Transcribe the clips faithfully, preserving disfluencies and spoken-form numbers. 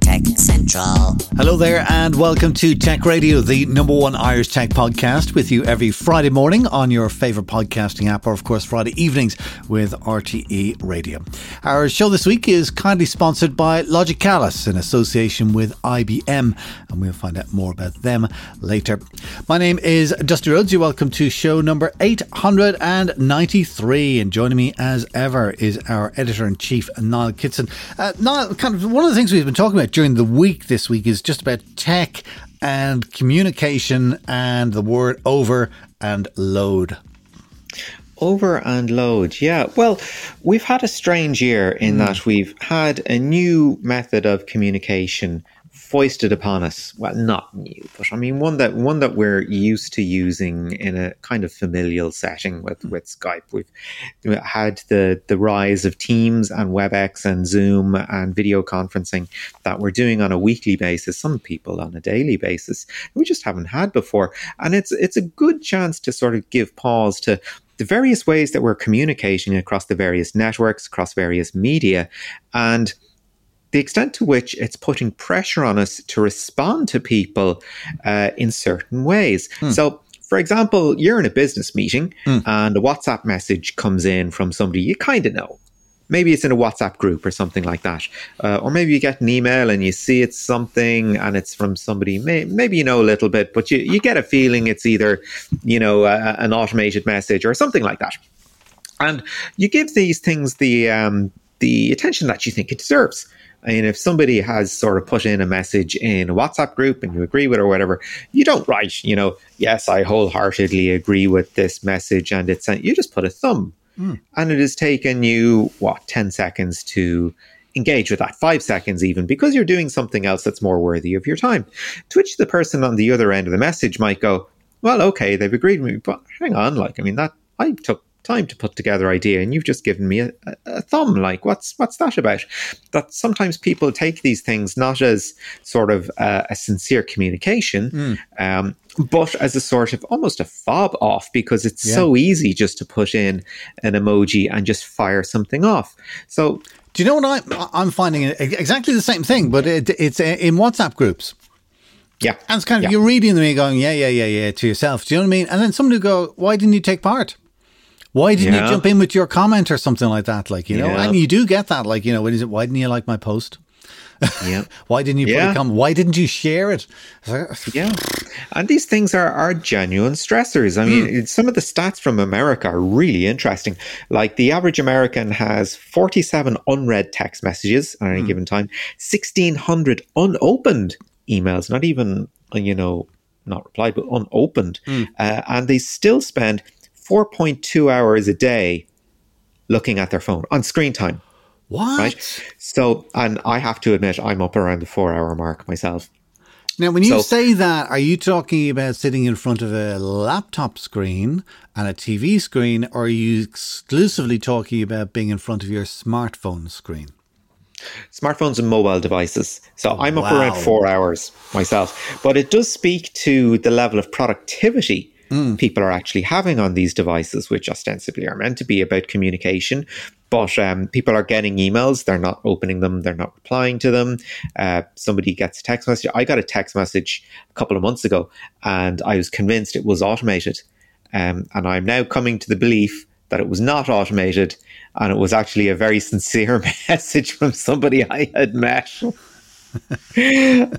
Tech Central. Hello there and welcome to Tech Radio, the number one Irish tech podcast, with you every Friday morning on your favourite podcasting app, or of course Friday evenings with R T E Radio. Our show this week is kindly sponsored by Logicalis in association with I B M, and we'll find out more about them later. My name is Dusty Rhodes. You're welcome to show number eight hundred ninety-three, and joining me as ever is our editor-in-chief, Niall Kitson. Uh, Niall, kind of one of the things we've been talking about during the week this week is just about tech and communication and the word over and load. Over and load, yeah. Well, we've had a strange year in mm. that we've had a new method of communication foisted upon us. Well, not new, but I mean one that one that we're used to using in a kind of familial setting with, with Skype. We've had the, the rise of Teams and WebEx and Zoom and video conferencing that we're doing on a weekly basis, some people on a daily basis, we just haven't had before. And it's it's a good chance to sort of give pause to the various ways that we're communicating across the various networks, across various media, and the extent to which it's putting pressure on us to respond to people uh, in certain ways. Mm. So, for example, you're in a business meeting mm. and a WhatsApp message comes in from somebody you kind of know. Maybe it's in a WhatsApp group or something like that. Uh, or maybe you get an email and you see it's something and it's from somebody, may, maybe you know a little bit, but you, you get a feeling it's either, you know, a, an automated message or something like that. And you give these things the um, the attention that you think it deserves. I mean, if somebody has sort of put in a message in a WhatsApp group and you agree with it or whatever, you don't write, you know, yes, I wholeheartedly agree with this message, and it's sent. You just put a thumb. Mm. And it has taken you, what, ten seconds to engage with that, five seconds even, because you're doing something else that's more worthy of your time. To which the person on the other end of the message might go, well, okay, they've agreed with me, but hang on, like, I mean, that I took time to put together idea and you've just given me a, a, a thumb, like what's what's that about? That sometimes people take these things not as sort of uh, a sincere communication mm. um, but as a sort of almost a fob off, because it's yeah. so easy just to put in an emoji and just fire something off. So do you know what I, I'm finding exactly the same thing, but it, it's in WhatsApp groups. Yeah. And it's kind of yeah. you're reading them and you're going yeah yeah yeah yeah to yourself, do you know what I mean? And then somebody will go, why didn't you take part? Why didn't yeah. you jump in with your comment or something like that? Like, you know, yeah. and you do get that. Like, you know, what is it? Why didn't you like my post? Yeah. Why didn't you yeah. put a comment? Why didn't you share it? yeah. And these things are, are genuine stressors. I mean, mm. some of the stats from America are really interesting. Like, the average American has forty-seven unread text messages at any mm. given time, sixteen hundred unopened emails, not even, you know, not replied, but unopened. Mm. Uh, and they still spend four point two hours a day looking at their phone on screen time. What? Right? So, and I have to admit, I'm up around the four hour mark myself. Now, when you so, say that, are you talking about sitting in front of a laptop screen and a T V screen, or are you exclusively talking about being in front of your smartphone screen? Smartphones and mobile devices. So I'm up wow. around four hours myself. But it does speak to the level of productivity Mm. people are actually having on these devices, which ostensibly are meant to be about communication. But um, people are getting emails, they're not opening them, they're not replying to them. Uh, somebody gets a text message. I got a text message a couple of months ago and I was convinced it was automated. Um, and I'm now coming to the belief that it was not automated and it was actually a very sincere message from somebody I had met.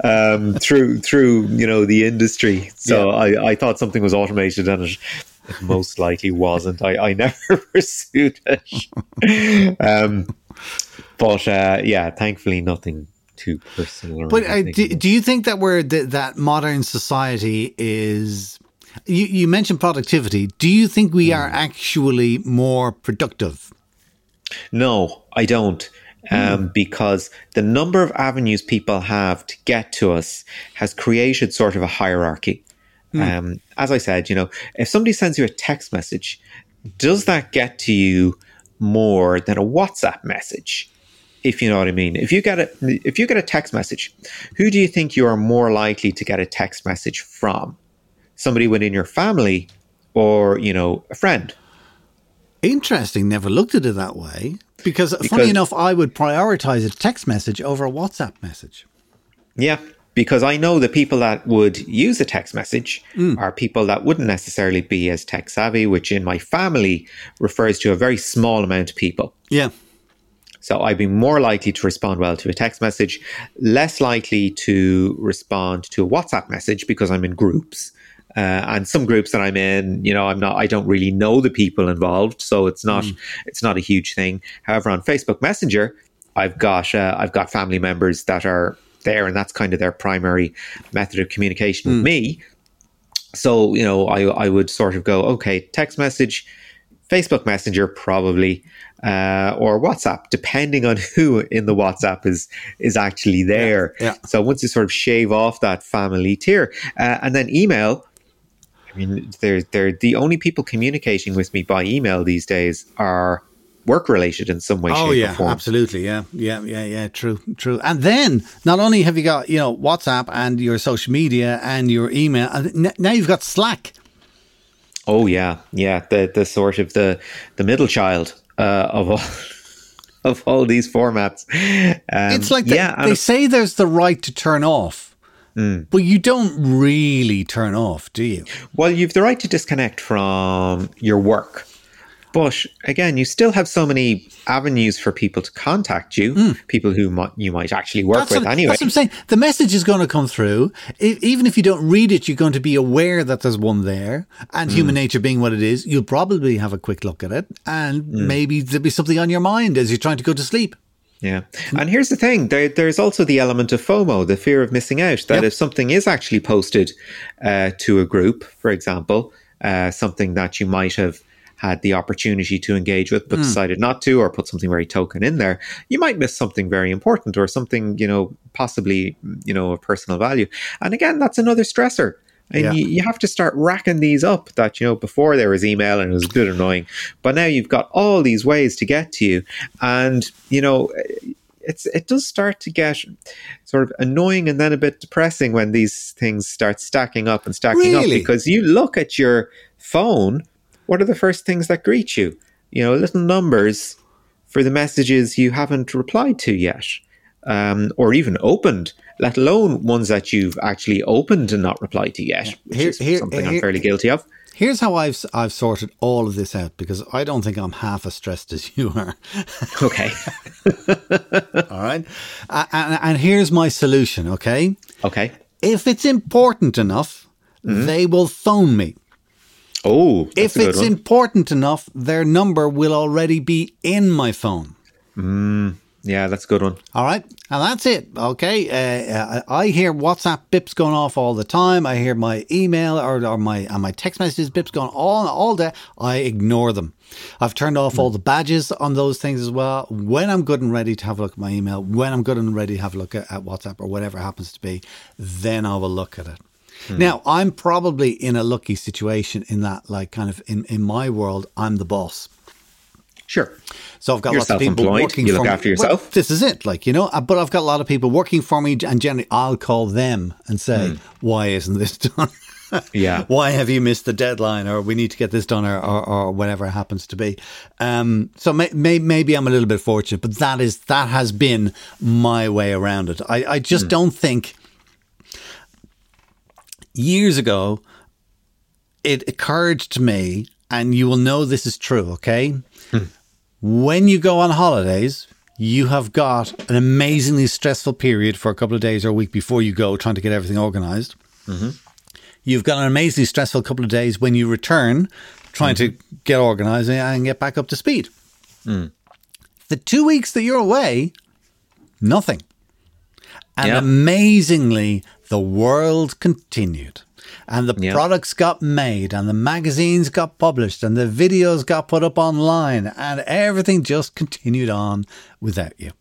um, through through you know the industry. So yeah. I, I thought something was automated and it, it most likely wasn't. I, I never pursued it. um, but uh, yeah, thankfully nothing too personal. But uh, do, do you think that we're th- that modern society is? You, you mentioned productivity. Do you think we mm. are actually more productive? No, I don't. Um, mm. Because the number of avenues people have to get to us has created sort of a hierarchy. Mm. Um, as I said, you know, if somebody sends you a text message, does that get to you more than a WhatsApp message? if you know what I mean. If you get a, if you get a text message, who do you think you are more likely to get a text message from? Somebody within your family or, you know, a friend? Interesting. Never looked at it that way. Because, because funny enough, I would prioritize a text message over a WhatsApp message. Yeah, because I know the people that would use a text message mm. are people that wouldn't necessarily be as tech savvy, which in my family refers to a very small amount of people. Yeah. So I'd be more likely to respond well to a text message, less likely to respond to a WhatsApp message because I'm in groups. Uh, and some groups that I'm in, you know, I'm not, I don't really know the people involved, so it's not, mm. it's not a huge thing. However, on Facebook Messenger, I've got, uh, I've got family members that are there, and that's kind of their primary method of communication mm. with me. So, you know, I, I would sort of go, okay, text message, Facebook Messenger probably, uh, or WhatsApp, depending on who in the WhatsApp is is actually there. Yeah, yeah. So once you sort of shave off that family tier, uh, and then email. I mean, they're, they're the only people communicating with me by email these days are work-related in some way, oh, shape yeah, or form. Oh, yeah, absolutely. Yeah, yeah, yeah, yeah. True, true. And then not only have you got, you know, WhatsApp and your social media and your email, and now you've got Slack. Oh, yeah, yeah. The the sort of the, the middle child uh, of all of all these formats. Um, it's like they, yeah, they say there's the right to turn off. Mm. But you don't really turn off, do you? Well, you've the right to disconnect from your work. But again, you still have so many avenues for people to contact you, mm. people who might, you might actually work that's with what, anyway. That's what I'm saying. The message is going to come through. If, even if you don't read it, you're going to be aware that there's one there. And mm. human nature being what it is, you'll probably have a quick look at it. And mm. maybe there'll be something on your mind as you're trying to go to sleep. Yeah. And here's the thing, there, there's also the element of FOMO, the fear of missing out, that yep. if something is actually posted uh, to a group, for example, uh, something that you might have had the opportunity to engage with but mm. decided not to, or put something very token in there, you might miss something very important or something, you know, possibly, you know, of personal value. And again, that's another stressor. And yeah. you, you have to start racking these up that, you know, before there was email and it was a bit annoying. But now you've got all these ways to get to you. And, you know, it's it does start to get sort of annoying and then a bit depressing when these things start stacking up and stacking really? up. Because you look at your phone, what are the first things that greet you? You know, little numbers for the messages you haven't replied to yet. Um, or even opened, let alone ones that you've actually opened and not replied to yet, which here, is here, something here, I'm fairly guilty of. Here's how I've I've sorted all of this out, because I don't think I'm half as stressed as you are. Okay. All right. Uh, and, and here's my solution, okay? Okay. If it's important enough, mm-hmm. they will phone me. Oh, that's If a good it's one. important enough, their number will already be in my phone. Hmm. Yeah, that's a good one. All right. And that's it. Okay. Uh, I hear WhatsApp bips going off all the time. I hear my email or, or my and my text messages bips going on all day. I ignore them. I've turned off mm. all the badges on those things as well. When I'm good and ready to have a look at my email, when I'm good and ready to have a look at, at WhatsApp or whatever it happens to be, then I will look at it. Mm. Now, I'm probably in a lucky situation in that, like, kind of in, in my world, I'm the boss. Sure. So I've got You're lots of people working you for me. You look after yourself. Well, this is it, like, you know, but I've got a lot of people working for me, and generally I'll call them and say, mm. why isn't this done? Yeah. Why have you missed the deadline, or we need to get this done, or, or, or whatever it happens to be. Um, so may, may, maybe I'm a little bit fortunate, but that is that has been my way around it. I, I just mm. don't think years ago it occurred to me, and you will know this is true, okay? Mm. When you go on holidays, you have got an amazingly stressful period for a couple of days or a week before you go, trying to get everything organised. Mm-hmm. You've got an amazingly stressful couple of days when you return, trying mm-hmm. to get organised and get back up to speed. Mm. The two weeks that you're away, nothing. And yep. amazingly, the world continued. And the yep. products got made, and the magazines got published, and the videos got put up online, and everything just continued on without you.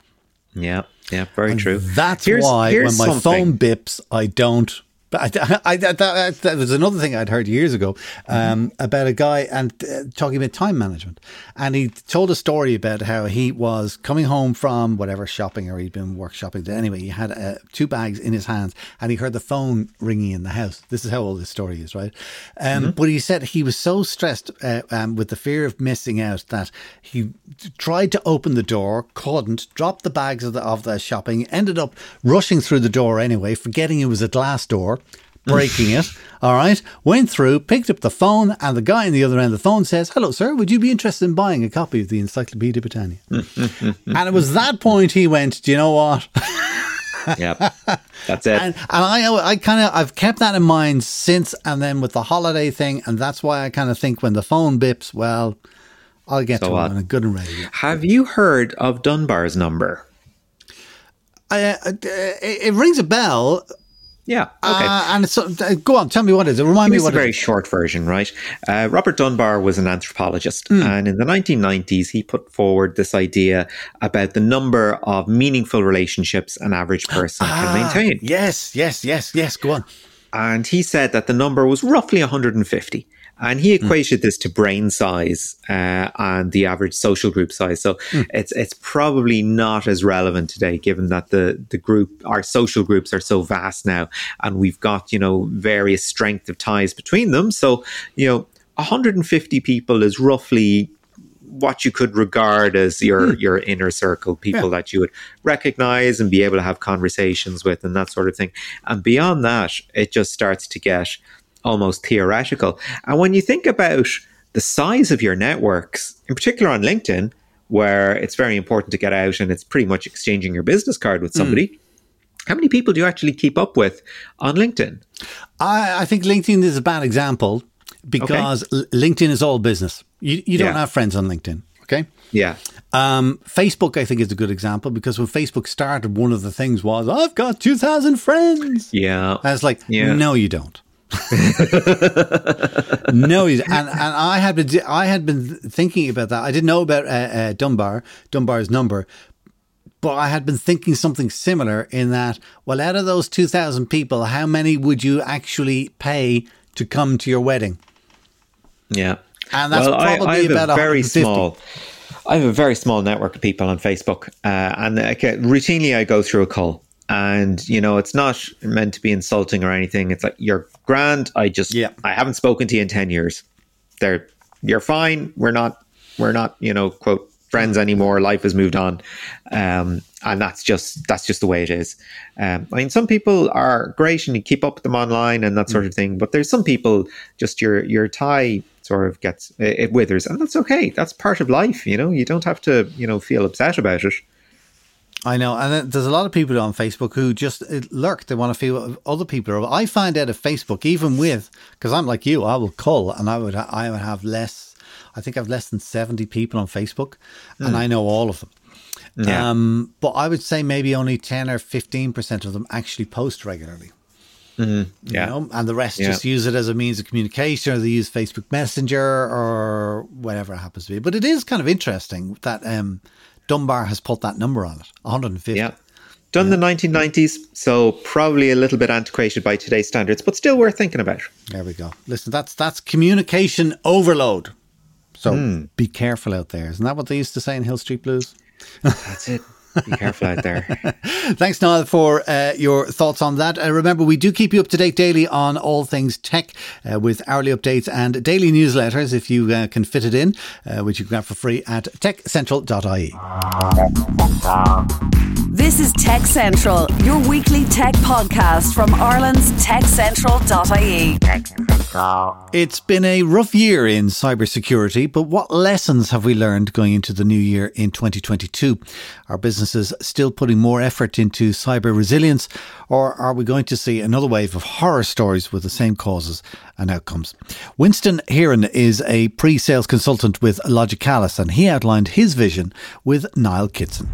Yeah, yeah, very and true. That's here's, why here's when my something. phone bips, I don't But I, I, that, that, that was another thing I'd heard years ago um, mm-hmm. about a guy and uh, talking about time management. And he told a story about how he was coming home from whatever shopping, or he'd been workshopping. Anyway, he had uh, two bags in his hands and he heard the phone ringing in the house. This is how old this story is, right? Um, mm-hmm. But he said he was so stressed uh, um, with the fear of missing out that he tried to open the door, couldn't, dropped the bags of the, of the shopping, ended up rushing through the door anyway, forgetting it was a glass door. Breaking it, all right, went through, picked up the phone, and the guy on the other end of the phone says, "Hello, sir, would you be interested in buying a copy of the Encyclopedia Britannica?" And it was that point he went, "Do you know what?" Yeah, that's it. And, and I, I kind of, I've kept that in mind since, and then with the holiday thing, and that's why I kind of think when the phone bips, well, I'll get so to it when I'm good and ready. Have you heard of Dunbar's number? Uh, it rings a bell. Yeah. Okay. Uh, and it's, uh, go on, tell me what it is. Remind Here's me what it is. It's a very short version, right? Uh, Robert Dunbar was an anthropologist. Mm. And in the nineteen nineties, he put forward this idea about the number of meaningful relationships an average person ah, can maintain. Yes, yes, yes, yes. Go on. And he said that the number was roughly one hundred fifty. And he equated mm. this to brain size uh, and the average social group size. So mm. it's it's probably not as relevant today, given that the the group, our social groups are so vast now, and we've got, you know, various strength of ties between them. So, you know, one hundred fifty people is roughly what you could regard as your, mm. your inner circle, people yeah. that you would recognize and be able to have conversations with and that sort of thing. And beyond that, it just starts to get almost theoretical. And when you think about the size of your networks, in particular on LinkedIn, where it's very important to get out and it's pretty much exchanging your business card with somebody, mm. how many people do you actually keep up with on LinkedIn? I, I think LinkedIn is a bad example because okay. LinkedIn is all business. You, you don't yeah. have friends on LinkedIn. Okay. Yeah. Um, Facebook, I think, is a good example because when Facebook started, one of the things was, I've got two thousand friends. Yeah. I was like, yeah. no, you don't. no, and and I had been I had been thinking about that. I didn't know about uh, uh, Dunbar, Dunbar's number, but I had been thinking something similar in that. Well, out of those two thousand people, how many would you actually pay to come to your wedding? Yeah, and that's well, probably I, I have about a very small. I have a very small network of people on Facebook, uh, and I can, routinely I go through a call. And, you know, it's not meant to be insulting or anything. It's like, you're grand. I just, yeah. I haven't spoken to you in ten years. They're, you're fine. We're not, we're not, you know, quote, friends anymore. Life has moved on. Um, and that's just, that's just the way it is. Um, I mean, some people are great and you keep up with them online and that sort mm. of thing. But there's some people, just your, your tie sort of gets, it, it withers. And that's okay. That's part of life. You know, you don't have to, you know, feel upset about it. I know. And there's a lot of people on Facebook who just lurk. They want to feel what other people are. I find out of Facebook, even with, because I'm like you, I will call and I would I would have less, I think I have less than seventy people on Facebook mm. and I know all of them. Yeah. Um, but I would say maybe only ten or fifteen percent of them actually post regularly. Mm-hmm. Yeah. You know? And the rest yeah. just use it as a means of communication, or they use Facebook Messenger or whatever it happens to be. But it is kind of interesting that um, Dunbar has put that number on it, one hundred fifty. Yeah. Done yeah. the nineteen nineties, so probably a little bit antiquated by today's standards, but still worth thinking about. There we go. Listen, that's that's communication overload. So mm. be careful out there. Isn't that what they used to say in Hill Street Blues? That's it. Be careful out there. Thanks, Niall, for uh, your thoughts on that. Uh, remember, we do keep you up to date daily on all things tech uh, with hourly updates and daily newsletters if you uh, can fit it in, uh, which you can have for free at tech central dot I E. This is Tech Central, your weekly tech podcast from Ireland's tech central dot I E. It's been a rough year in cybersecurity, but what lessons have we learned going into the new year in twenty twenty-two? Our business Businesses still putting more effort into cyber resilience, or are we going to see another wave of horror stories with the same causes and outcomes? Winston Heery is a pre-sales consultant with Logicalis, and he outlined his vision with Niall Kitson.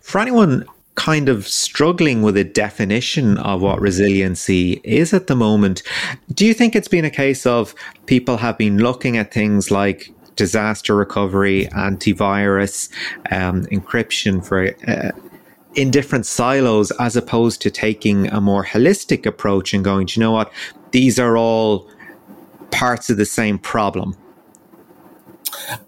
For anyone kind of struggling with a definition of what resiliency is at the moment, do you think it's been a case of people have been looking at things like disaster recovery, antivirus, um, encryption for uh, in different silos, as opposed to taking a more holistic approach and going, do you know what, these are all parts of the same problem?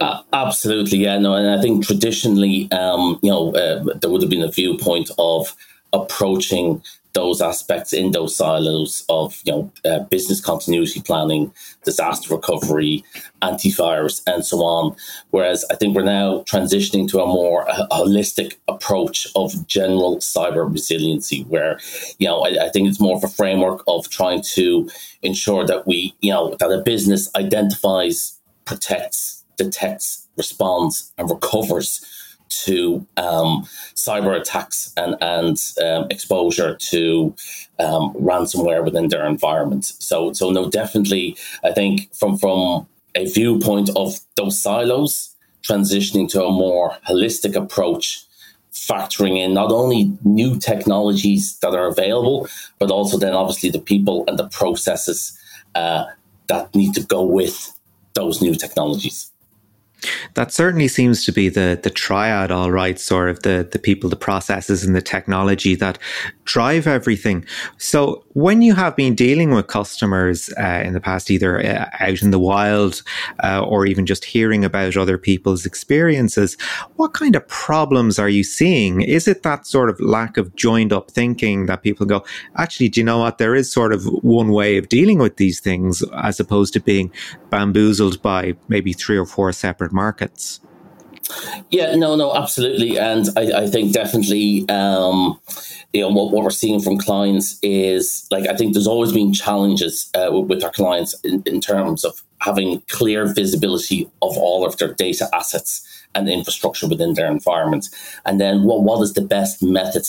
Uh, absolutely, yeah, no, and I think traditionally, um, you know, uh, there would have been a viewpoint of approaching those aspects in those silos of, you know, uh, business continuity planning, disaster recovery, antivirus, and so on. Whereas I think we're now transitioning to a more uh, holistic approach of general cyber resiliency, where, you know, I, I think it's more of a framework of trying to ensure that we, you know, that a business identifies, protects, detects, responds, and recovers to um, cyber attacks and, and um, exposure to um, ransomware within their environment. So, so no, definitely, I think from, from a viewpoint of those silos, transitioning to a more holistic approach, factoring in not only new technologies that are available, but also then obviously the people and the processes uh, that need to go with those new technologies. That certainly seems to be the the triad, all right, sort of the, the people, the processes and the technology that drive everything. So when you have been dealing with customers uh, in the past, either uh, out in the wild uh, or even just hearing about other people's experiences, what kind of problems are you seeing? Is it that sort of lack of joined up thinking that people go, actually, do you know what? There is sort of one way of dealing with these things, as opposed to being bamboozled by maybe three or four separate markets? Yeah, no, no, absolutely. And I, I think definitely, um, you know, what, what we're seeing from clients is, like, I think there's always been challenges uh, with our clients in, in terms of having clear visibility of all of their data assets and infrastructure within their environment. And then what what is the best method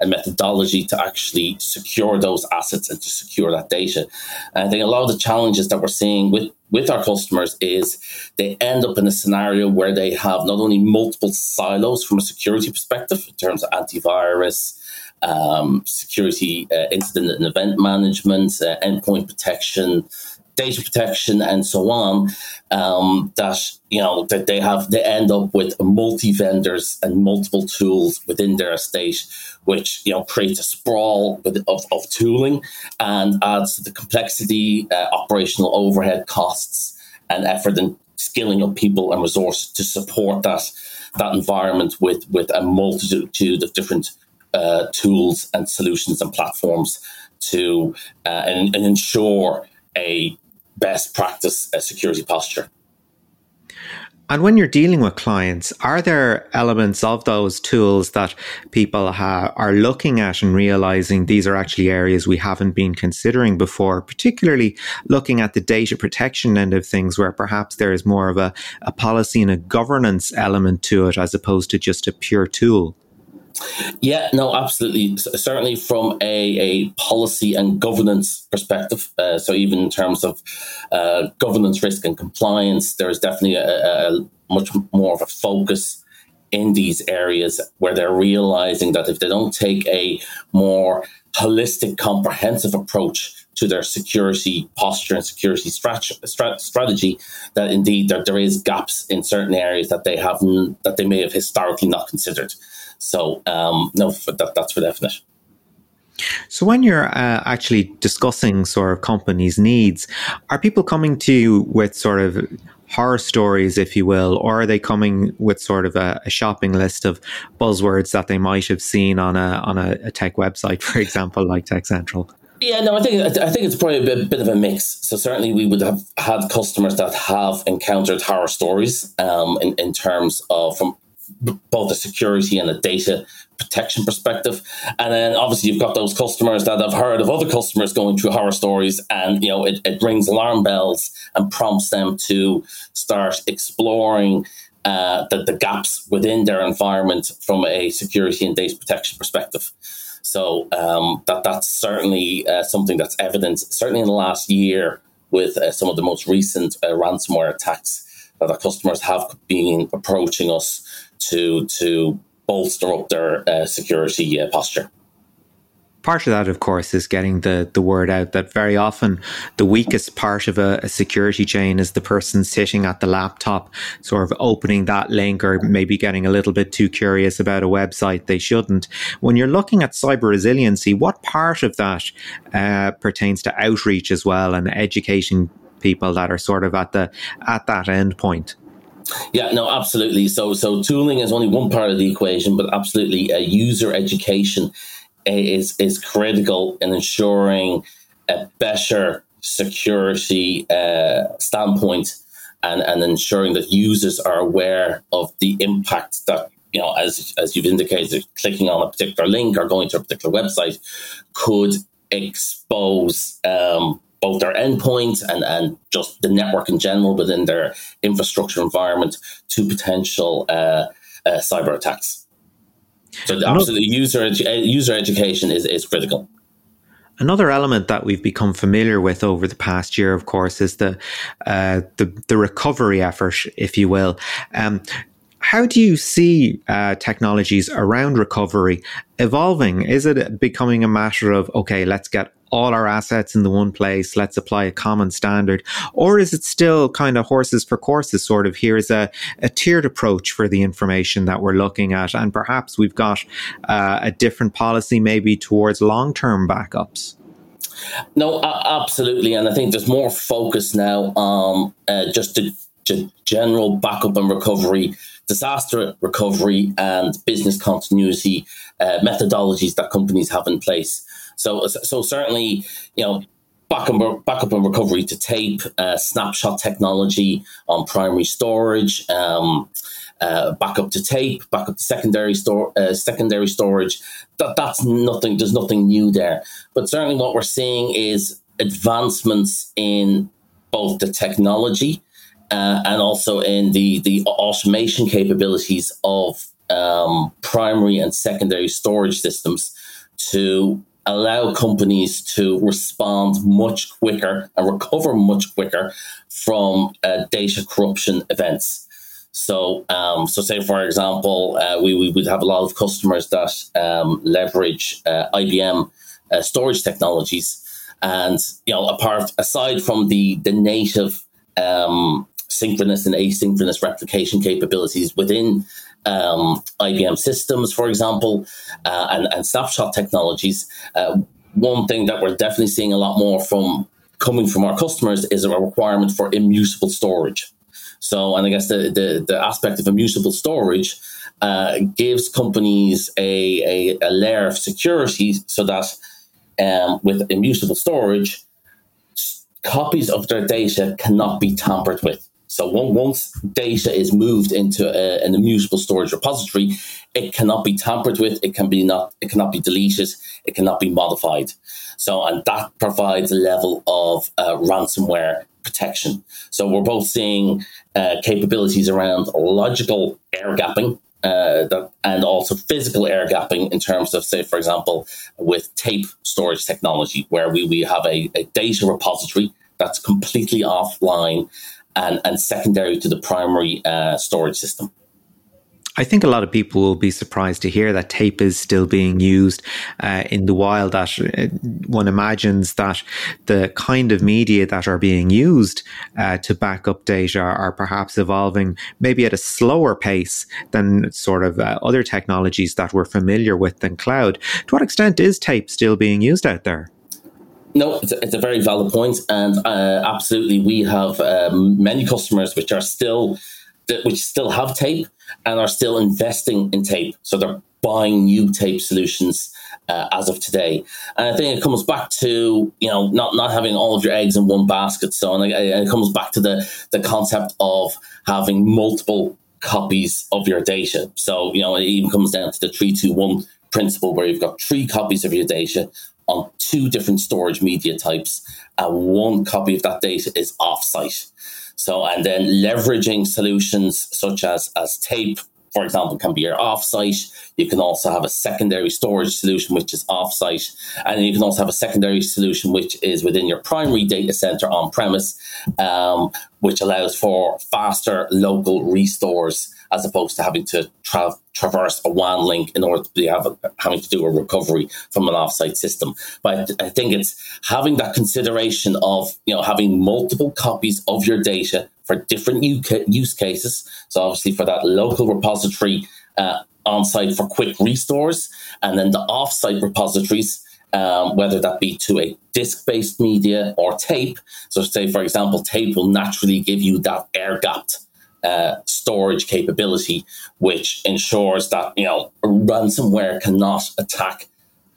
and methodology to actually secure those assets and to secure that data. And I think a lot of the challenges that we're seeing with, with our customers is they end up in a scenario where they have not only multiple silos from a security perspective in terms of antivirus, um, security uh, incident and event management, uh, endpoint protection, data protection, and so on, um, that, you know, that they have, they end up with multi-vendors and multiple tools within their estate, which, you know, creates a sprawl with, of, of tooling and adds to the complexity, uh, operational overhead costs and effort and skilling of people and resources to support that, that environment with, with a multitude of different uh, tools and solutions and platforms to uh, and, and ensure a best practice a security posture. And when you're dealing with clients, are there elements of those tools that people ha- are looking at and realizing these are actually areas we haven't been considering before, particularly looking at the data protection end of things, where perhaps there is more of a, a policy and a governance element to it as opposed to just a pure tool? Yeah, no, absolutely. C- certainly from a, a policy and governance perspective, uh, so even in terms of uh, governance, risk and compliance, there is definitely a, a much more of a focus in these areas where they're realizing that if they don't take a more holistic, comprehensive approach to their security posture and security strat- strat- strategy, that indeed there, there is gaps in certain areas that they have n- that they may have historically not considered. So um, no, that, that's for definite. So when you're uh, actually discussing sort of companies' needs, are people coming to you with sort of horror stories, if you will, or are they coming with sort of a, a shopping list of buzzwords that they might have seen on a on a, a tech website, for example, like Tech Central? Yeah, no, I think I think it's probably a bit of a mix. So certainly we would have had customers that have encountered horror stories um, in, in terms of from both a security and a data protection perspective. And then obviously you've got those customers that have heard of other customers going through horror stories, and, you know, it, it rings alarm bells and prompts them to start exploring uh, the, the gaps within their environment from a security and data protection perspective. So um, that that's certainly uh, something that's evident, certainly in the last year with uh, some of the most recent uh, ransomware attacks that our customers have been approaching us to to bolster up their uh, security uh, posture. Part of that, of course, is getting the, the word out that very often the weakest part of a, a security chain is the person sitting at the laptop, sort of opening that link or maybe getting a little bit too curious about a website they shouldn't. When you're looking at cyber resiliency, what part of that uh, pertains to outreach as well and educating people that are sort of at the at that end point? Yeah, no, absolutely. So, so tooling is only one part of the equation, but absolutely uh, user education is is critical in ensuring a better security uh, standpoint and, and ensuring that users are aware of the impact that, you know, as as you've indicated, clicking on a particular link or going to a particular website could expose um, both their endpoint and, and just the network in general within their infrastructure environment to potential uh, uh, cyber attacks. So absolutely, user user education is, is critical. Another element that we've become familiar with over the past year, of course, is the uh, the, the recovery effort, if you will. Um, how do you see uh, technologies around recovery evolving? Is it becoming a matter of, okay, let's get all our assets in the one place, let's apply a common standard? Or is it still kind of horses for courses, sort of here's a, a tiered approach for the information that we're looking at, and perhaps we've got uh, a different policy maybe towards long-term backups? No, uh, absolutely. And I think there's more focus now on um, uh, just the g- general backup and recovery, disaster recovery and business continuity uh, methodologies that companies have in place. So, so certainly, you know, backup, backup and recovery to tape, uh, snapshot technology on primary storage, um, uh, backup to tape, backup to secondary store, uh, secondary storage. That that's nothing. There's nothing new there. But certainly, what we're seeing is advancements in both the technology uh, and also in the the automation capabilities of um, primary and secondary storage systems to allow companies to respond much quicker and recover much quicker from uh, data corruption events. So, um, so say, for example, uh, we, we would have a lot of customers that um, leverage uh, I B M uh, storage technologies. And, you know, apart aside from the, the native um, synchronous and asynchronous replication capabilities within Um, I B M systems, for example, uh, and, and snapshot technologies. Uh, one thing that we're definitely seeing a lot more from coming from our customers is a requirement for immutable storage. So, and I guess the the, the aspect of immutable storage uh, gives companies a, a, a layer of security so that um, with immutable storage, copies of their data cannot be tampered with. So once data is moved into a, an immutable storage repository, it cannot be tampered with. It can be not. It cannot be deleted. It cannot be modified. So, and that provides a level of uh, ransomware protection. So we're both seeing uh, capabilities around logical air gapping uh, that, and also physical air gapping in terms of, say, for example, with tape storage technology, where we, we have a, a data repository that's completely offline And, and secondary to the primary uh, storage system. I think a lot of people will be surprised to hear that tape is still being used uh, in the wild. That one imagines that the kind of media that are being used uh, to back up data are perhaps evolving maybe at a slower pace than sort of uh, other technologies that we're familiar with than cloud. To what extent is tape still being used out there? No, it's a, it's a very valid point, and uh, absolutely, we have um, many customers which are still, which still have tape and are still investing in tape. So they're buying new tape solutions uh, as of today, and I think it comes back to you know not, not having all of your eggs in one basket. So, and it comes back to the the concept of having multiple copies of your data. So you know it even comes down to the three two one principle, where you've got three copies of your data on two different storage media types, and one copy of that data is offsite. So, and then leveraging solutions such as, as tape, for example, can be your offsite. You can also have a secondary storage solution, which is offsite. And then you can also have a secondary solution, which is within your primary data center on premise, um, which allows for faster local restores as opposed to having to tra- traverse a W A N link in order to be having, having to do a recovery from an offsite system. But I think it's having that consideration of, you know, having multiple copies of your data for different use cases. So obviously for that local repository uh, on-site for quick restores, and then the off-site repositories, um, whether that be to a disk-based media or tape. So say, for example, tape will naturally give you that air-gapped Uh, storage capability, which ensures that, you know, ransomware cannot attack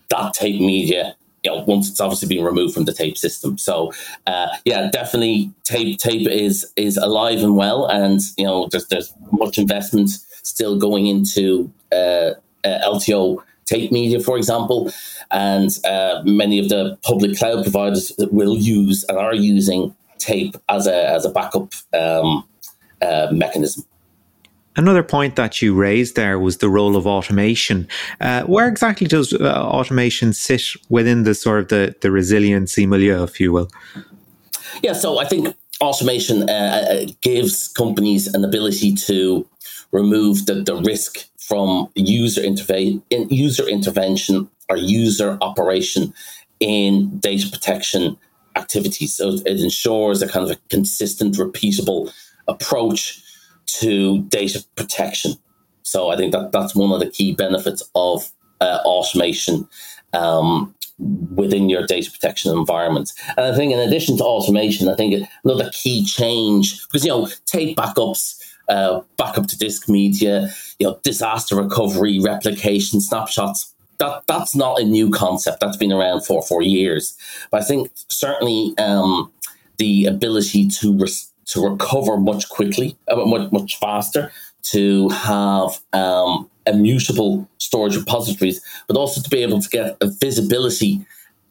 that tape media, you know, once it's obviously been removed from the tape system. So uh, yeah, definitely tape tape is is alive and well, and you know there's there's much investment still going into uh, uh, L T O tape media, for example, and uh, many of the public cloud providers will use and are using tape as a as a backup Um, Uh, mechanism. Another point that you raised there was the role of automation. Uh, where exactly does uh, automation sit within the sort of the, the resiliency milieu, if you will? Yeah, so I think automation uh, gives companies an ability to remove the, the risk from user interve- user intervention or user operation in data protection activities. So it ensures a kind of a consistent, repeatable approach to data protection. So I think that that's one of the key benefits of uh, automation um, within your data protection environment. And I think in addition to automation, I think another key change, because, you know, tape backups, uh, backup to disk media, you know, disaster recovery, replication, snapshots, that that's not a new concept. That's been around for, for years. But I think certainly um, the ability to res- to recover much quickly, much much faster, to have um, immutable storage repositories, but also to be able to get a visibility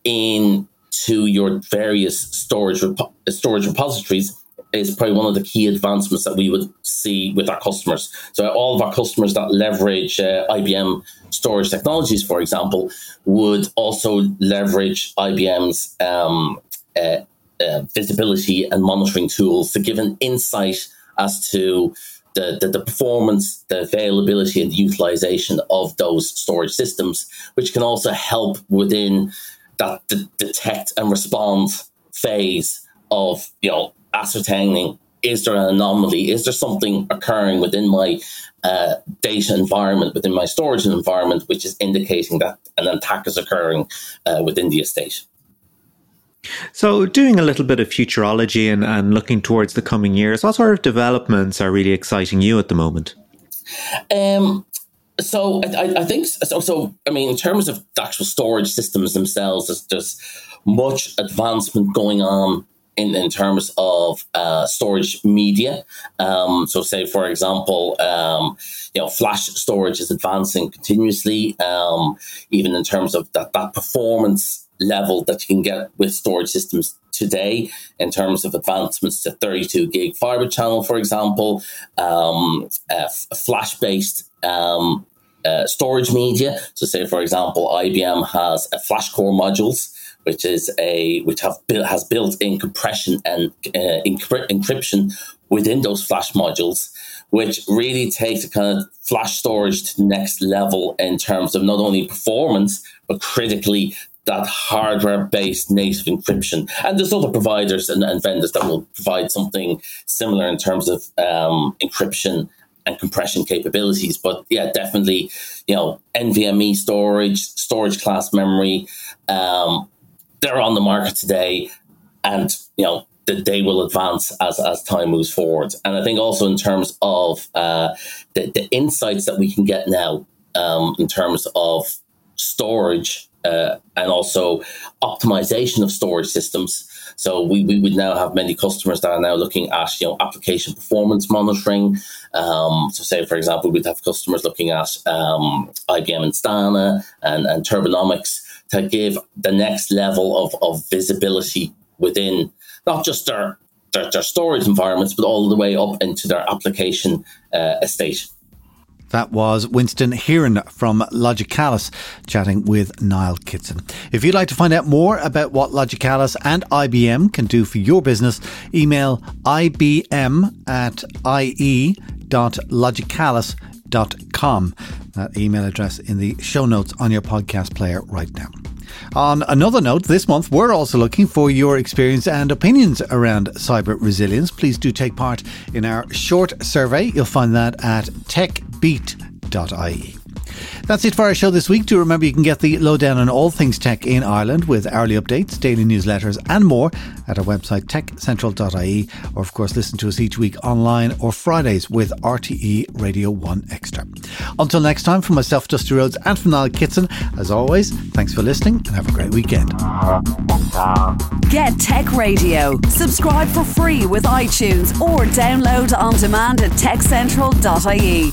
into your various storage rep- storage repositories is probably one of the key advancements that we would see with our customers. So all of our customers that leverage uh, I B M storage technologies, for example, would also leverage I B M's um, uh, Uh, visibility and monitoring tools to give an insight as to the, the, the performance, the availability and the utilization of those storage systems, which can also help within that d- detect and respond phase of, you know, ascertaining, is there an anomaly? Is there something occurring within my uh, data environment, within my storage environment, which is indicating that an attack is occurring uh, within the estate? So doing a little bit of futurology and, and looking towards the coming years, what sort of developments are really exciting you at the moment? Um, so I, I think, so, so I mean, in terms of the actual storage systems themselves, there's, there's much advancement going on in, in terms of uh, storage media. Um, so say, for example, um, you know, flash storage is advancing continuously, um, even in terms of that, that performance level that you can get with storage systems today in terms of advancements to thirty-two gig fiber channel, for example, um, uh, flash-based um, uh, storage media. So say, for example, I B M has a flash core modules, which is a which have built has built-in compression and uh, encry- encryption within those flash modules, which really takes a kind of flash storage to the next level in terms of not only performance, but critically that hardware-based native encryption. And there's other providers and, and vendors that will provide something similar in terms of um, encryption and compression capabilities. But yeah, definitely, you know, N V M e storage, storage class memory, um, they're on the market today, and, you know, that they will advance as, as time moves forward. And I think also in terms of uh, the, the insights that we can get now um, in terms of storage, Uh, and also optimization of storage systems. So we, we would now have many customers that are now looking at, you know, application performance monitoring. Um, so say, for example, we'd have customers looking at um, I B M Instana and, and Turbonomics to give the next level of, of visibility within not just their, their, their storage environments, but all the way up into their application uh, estate. That was Winston Heery from Logicalis chatting with Niall Kitson. If you'd like to find out more about what Logicalis and I B M can do for your business, email I B M at I E dot logicalis dot com. That email address in the show notes on your podcast player right now. On another note, this month we're also looking for your experience and opinions around cyber resilience. Please do take part in our short survey. You'll find that at techbeat dot I E. That's it for our show this week. Do remember you can get the lowdown on all things tech in Ireland with hourly updates, daily newsletters and more at our website tech central dot I E, or of course listen to us each week online or Fridays with R T E Radio one Extra. Until next time, from myself, Dusty Rhodes, and from Niall Kitson, as always, thanks for listening and have a great weekend. Get Tech Radio. Subscribe for free with iTunes or download on demand at tech central dot I E.